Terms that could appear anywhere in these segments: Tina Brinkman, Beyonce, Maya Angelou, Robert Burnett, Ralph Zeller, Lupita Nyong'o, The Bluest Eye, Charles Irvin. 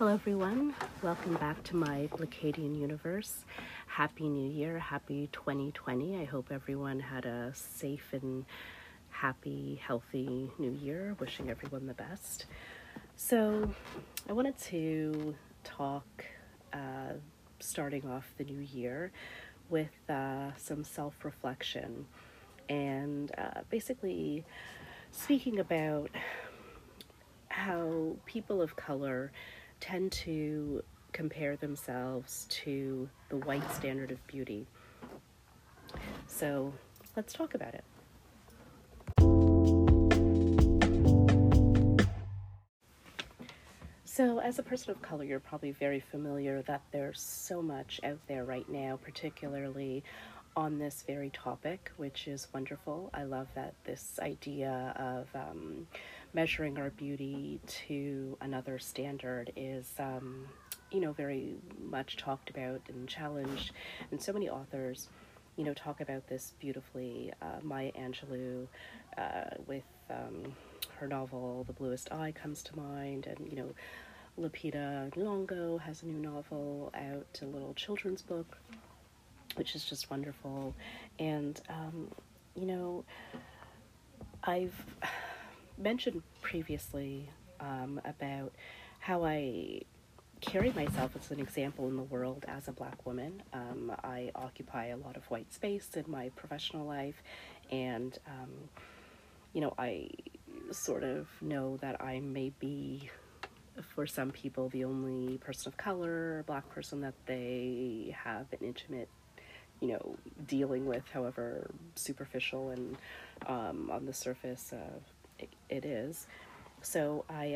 Hello everyone, welcome back to my Glycadian universe. Happy New Year, happy 2020. I hope everyone had a safe and happy, healthy new year. Wishing everyone the best. So I wanted to talk, starting off the new year with some self-reflection and basically speaking about how people of color tend to compare themselves to the white standard of beauty. So let's talk about it. So as a person of color, you're probably very familiar that there's so much out there right now, particularly on this very topic, which is wonderful. I love that this idea of measuring our beauty to another standard is, very much talked about and challenged. And so many authors, talk about this beautifully. Maya Angelou with her novel, The Bluest Eye, comes to mind. And, Lupita Nyong'o has a new novel out, a little children's book, which is just wonderful. And, I've mentioned previously about how I carry myself as an example in the world as a Black woman. I occupy a lot of white space in my professional life, and, I sort of know that I may be, for some people, the only person of color, Black person that they have an intimate dealing with, however superficial and on the surface it is. So I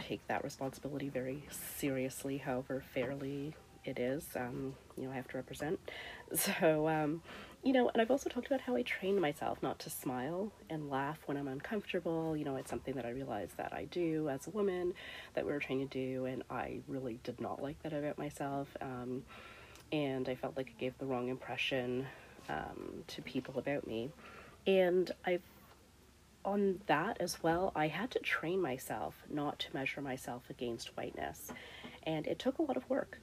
take that responsibility very seriously, however fairly it is. I have to represent. So, and I've also talked about how I train myself not to smile and laugh when I'm uncomfortable. It's something that I realized that I do as a woman, that we were trained to do, and I really did not like that about myself. And I felt like it gave the wrong impression to people about me. And on that as well, I had to train myself not to measure myself against whiteness. And it took a lot of work.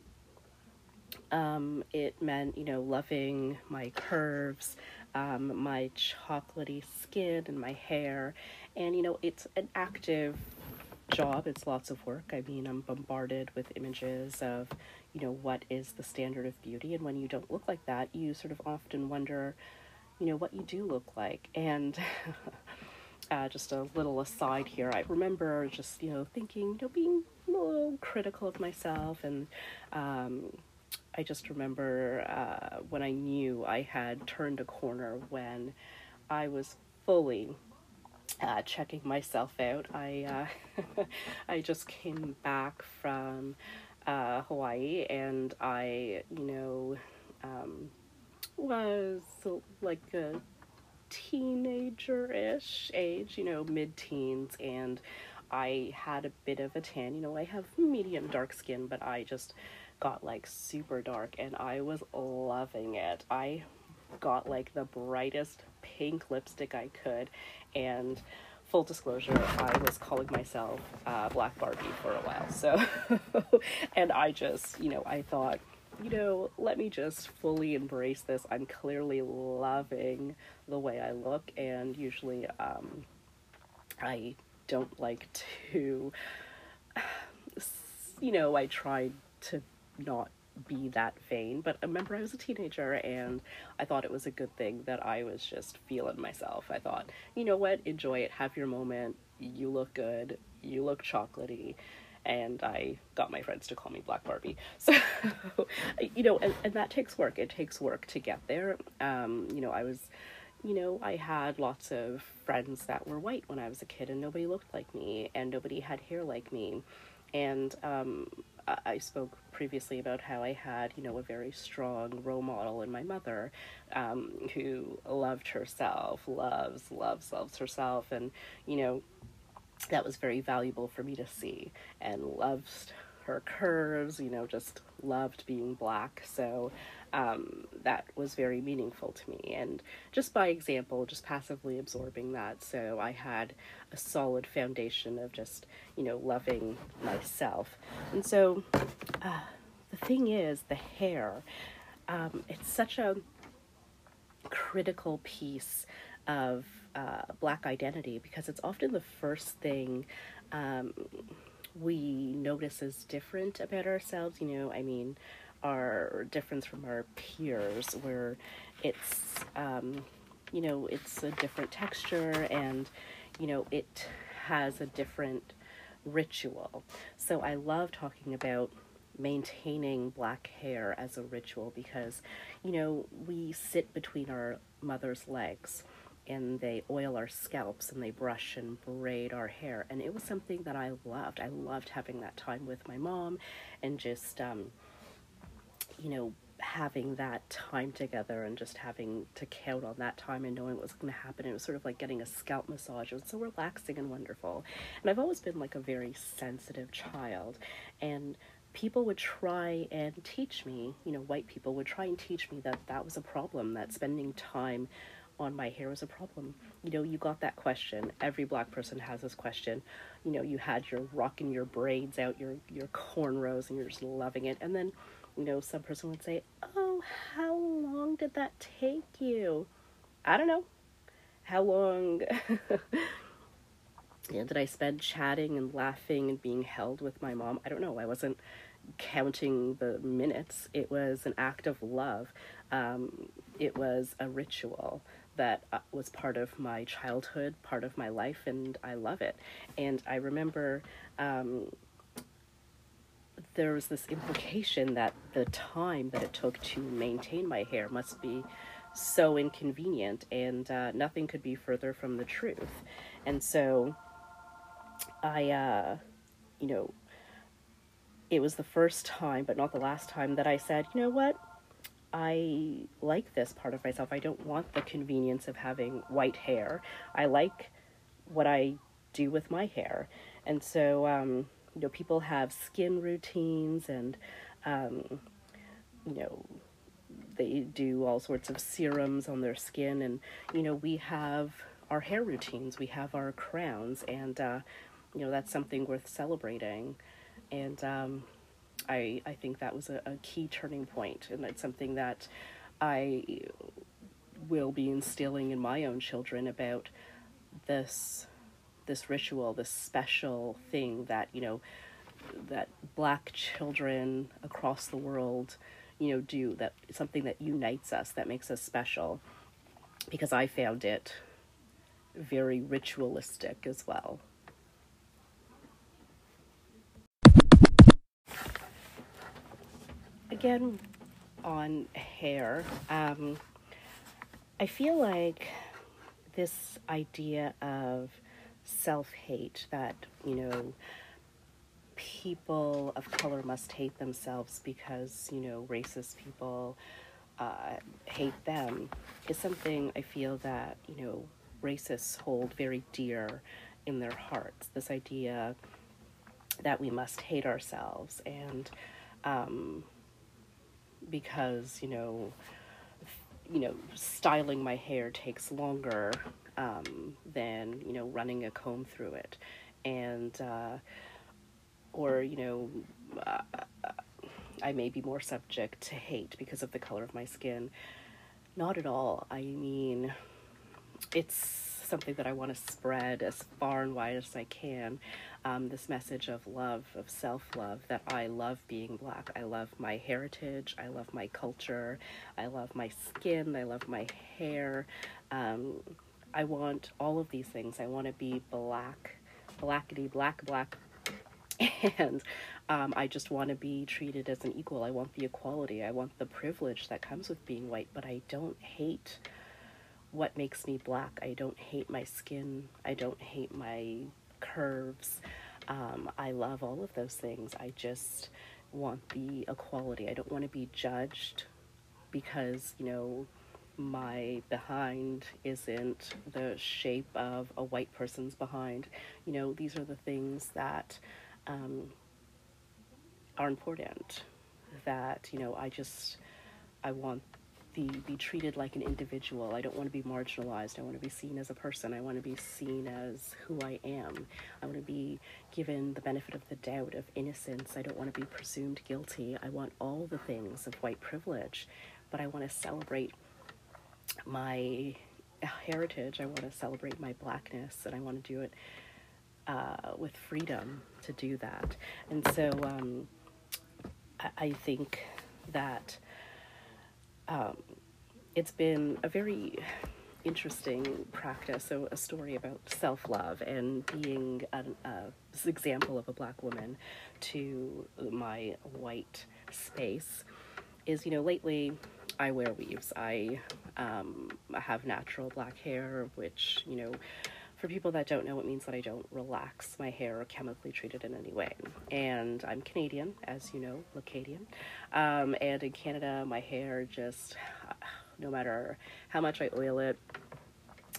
It meant, loving my curves, my chocolatey skin and my hair. And, it's an active job. It's lots of work. I mean, I'm bombarded with images of, what is the standard of beauty. And when you don't look like that, you sort of often wonder, what you do look like. And just a little aside here, I remember just, thinking, being a little critical of myself. And, I just remember when I knew I had turned a corner, when I was fully checking myself out. I just came back from Hawaii, and I, was like a teenager-ish age, mid-teens, and I had a bit of a tan. I have medium dark skin, but I just got like super dark, and I was loving it. I got like the brightest pink lipstick I could, and full disclosure, I was calling myself Black Barbie for a while. So, and I just, I thought, let me just fully embrace this. I'm clearly loving the way I look, and usually I don't like to, I try to not be that vain, but I remember I was a teenager, and I thought it was a good thing that I was just feeling myself. I thought, what, enjoy it, have your moment, you look good, you look chocolatey, and I got my friends to call me Black Barbie. So, and that takes work. It takes work to get there. I was, I had lots of friends that were white when I was a kid, and nobody looked like me, and nobody had hair like me, and, I spoke previously about how I had, a very strong role model in my mother, who loved herself, loves herself, and, that was very valuable for me to see, and loves her curves, you know, just loved being black. So that was very meaningful to me. And just by example, just passively absorbing that. So I had a solid foundation of just, you know, loving myself. And so the thing is, the hair, it's such a critical piece of black identity, because it's often the first thing we notice is different about ourselves, you know, I mean, our difference from our peers, where it's, you know, it's a different texture and, you know, it has a different ritual. So I love talking about maintaining black hair as a ritual because, you know, we sit between our mother's legs and they oil our scalps and they brush and braid our hair. And it was something that I loved. I loved having that time with my mom and just, you know, having that time together and just having to count on that time and knowing what was going to happen. It was sort of like getting a scalp massage. It was so relaxing and wonderful. And I've always been like a very sensitive child. And people would try and teach me, you know, white people would try and teach me that that was a problem, that spending time on my hair was a problem. You know, you got that question. Every black person has this question. You know, you had your rocking your braids out, your cornrows, and you're just loving it. And then, you know, some person would say, "Oh, how long did that take you?" I don't know. How long? And did I spend chatting and laughing and being held with my mom? I don't know. I wasn't counting the minutes. It was an act of love. It was a ritual that was part of my childhood, part of my life, and I love it. And I remember there was this implication that the time that it took to maintain my hair must be so inconvenient, and nothing could be further from the truth. And so I, you know, it was the first time, but not the last time, that I said, you know what? I like this part of myself. I don't want the convenience of having white hair. I like what I do with my hair. And so, you know, people have skin routines and, you know, they do all sorts of serums on their skin. And, you know, we have our hair routines. We have our crowns. And, you know, that's something worth celebrating. And, I think that was a key turning point, and that's something that I will be instilling in my own children about this ritual, this special thing that, you know, that black children across the world, you know, do, that something that unites us, that makes us special, because I found it very ritualistic as well. Again, on hair, I feel like this idea of self-hate, that, you know, people of color must hate themselves because, you know, racist people hate them, is something I feel that, you know, racists hold very dear in their hearts. This idea that we must hate ourselves, and because, you know, styling my hair takes longer than, you know, running a comb through it, and or, you know, I may be more subject to hate because of the color of my skin. Not at all. I mean, it's something that I want to spread as far and wide as I can. This message of love, of self-love, that I love being black. I love my heritage. I love my culture. I love my skin. I love my hair. I want all of these things. I want to be black, blackity, black, black. And I just want to be treated as an equal. I want the equality. I want the privilege that comes with being white, but I don't hate what makes me black. I don't hate my skin. I don't hate my curves. I love all of those things. I just want the equality. I don't want to be judged because, you know, my behind isn't the shape of a white person's behind. You know, these are the things that are important, that, you know, I want to be treated like an individual. I don't want to be marginalized. I want to be seen as a person. I want to be seen as who I am. I want to be given the benefit of the doubt of innocence. I don't want to be presumed guilty. I want all the things of white privilege, but I want to celebrate my heritage. I want to celebrate my blackness, and I want to do it with freedom to do that. And so I think that it's been a very interesting practice. So a story about self-love and being an example of a black woman to my white space is, you know, lately I wear weaves. I have natural black hair, which, you know, for people that don't know, it means that I don't relax my hair or chemically treat it in any way. And I'm Canadian, as you know, Lacadian. And in Canada, my hair just, no matter how much I oil it,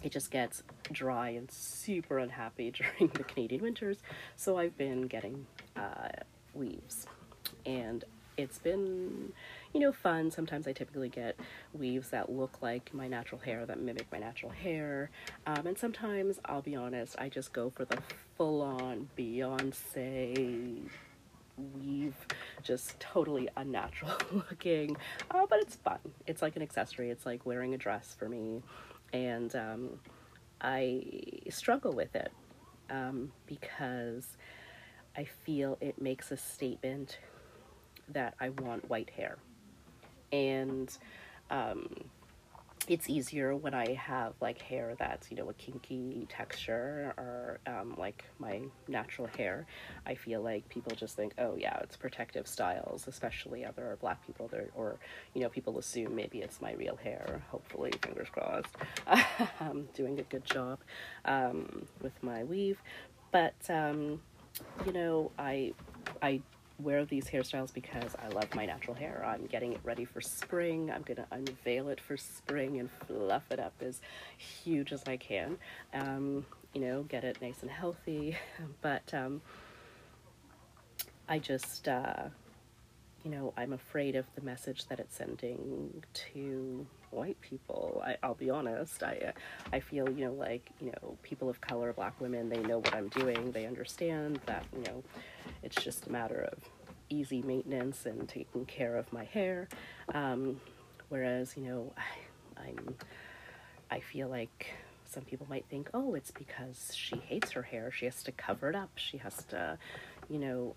it just gets dry and super unhappy during the Canadian winters. So I've been getting weaves. And it's been, you know, fun. Sometimes I typically get weaves that look like my natural hair, that mimic my natural hair. And sometimes, I'll be honest, I just go for the full-on Beyonce weave, just totally unnatural looking. But it's fun. It's like an accessory. It's like wearing a dress for me. And I struggle with it because I feel it makes a statement that I want white hair. And it's easier when I have like hair that's, you know, a kinky texture, or like my natural hair. I feel like people just think, oh yeah, it's protective styles, especially other black people there, or, you know, people assume maybe it's my real hair. Hopefully, fingers crossed, I'm doing a good job with my weave. But you know, I wear these hairstyles because I love my natural hair. I'm getting it ready for spring. I'm gonna unveil it for spring and fluff it up as huge as I can. You know, get it nice and healthy. But I just, you know, I'm afraid of the message that it's sending to white people. I'll be honest. I feel, you know, like, you know, people of color, black women, they know what I'm doing. They understand that, you know, it's just a matter of easy maintenance and taking care of my hair. Whereas, you know, I feel like some people might think, oh, it's because she hates her hair. She has to cover it up. She has to, you know,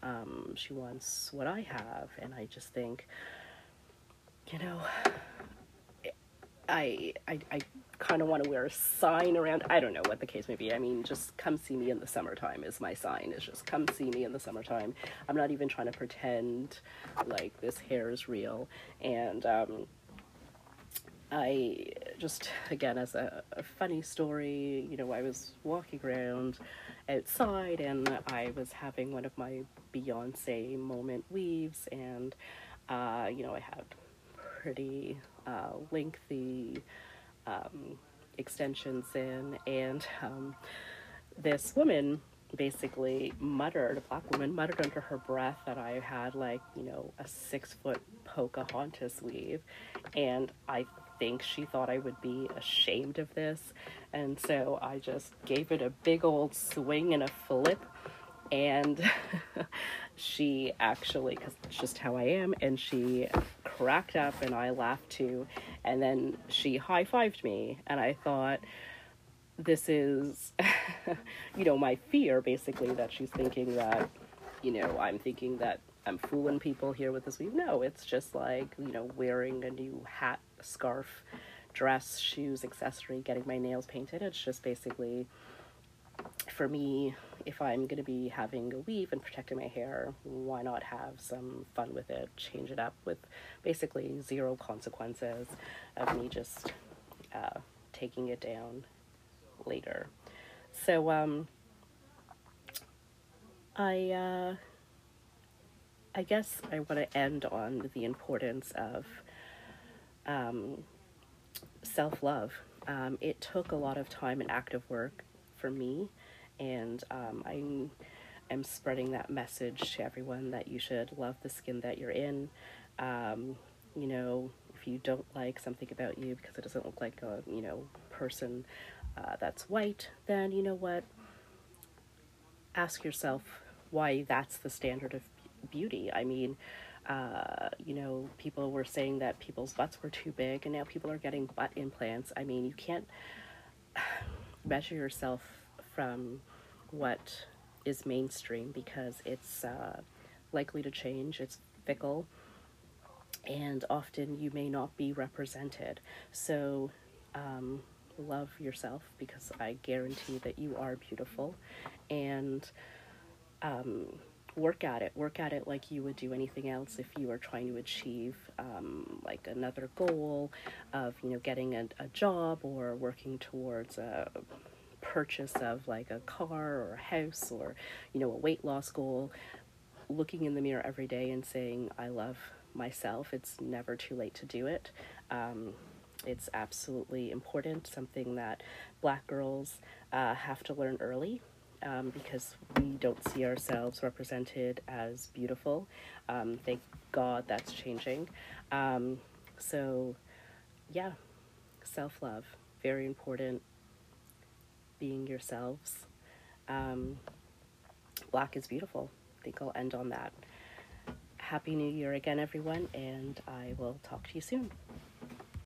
she wants what I have. And I just think, you know, I kind of want to wear a sign around. I don't know what the case may be. I mean, just come see me in the summertime is my sign. It's just come see me in the summertime. I'm not even trying to pretend like this hair is real. And I just, again, as a funny story, you know, I was walking around outside and I was having one of my Beyonce moment weaves. And, you know, I had pretty lengthy extensions in, and this woman basically muttered, a black woman muttered under her breath that I had, like, you know, a 6-foot Pocahontas weave, and I think she thought I would be ashamed of this, and so I just gave it a big old swing and a flip, and she actually, because it's just how I am, and she cracked up and I laughed too, and then she high-fived me, and I thought, this is, you know, my fear, basically, that she's thinking that, you know, I'm thinking that I'm fooling people here with this weave. No, it's just like, you know, wearing a new hat, scarf, dress, shoes, accessory, getting my nails painted. It's just basically, for me, if I'm going to be having a weave and protecting my hair, why not have some fun with it, change it up with basically zero consequences of me just taking it down later. So I guess I want to end on the importance of self-love. It took a lot of time and active work for me, and am spreading that message to everyone that you should love the skin that you're in. You know, if you don't like something about you because it doesn't look like a, you know, person that's white, then you know what? Ask yourself why that's the standard of beauty. I mean, you know, people were saying that people's butts were too big, and now people are getting butt implants. I mean, you can't measure yourself from what is mainstream, because it's likely to change, it's fickle, and often you may not be represented. So love yourself, because I guarantee that you are beautiful, and work at it. Work at it like you would do anything else. If you are trying to achieve like another goal of, you know, getting a job, or working towards a purchase of like a car or a house, or, you know, a weight loss goal, looking in the mirror every day and saying, I love myself. It's never too late to do it. It's absolutely important, something that Black girls have to learn early. Because we don't see ourselves represented as beautiful. Thank God that's changing. So yeah, self-love, very important, being yourselves. Black is beautiful. I think I'll end on that. Happy New Year again, everyone, and I will talk to you soon.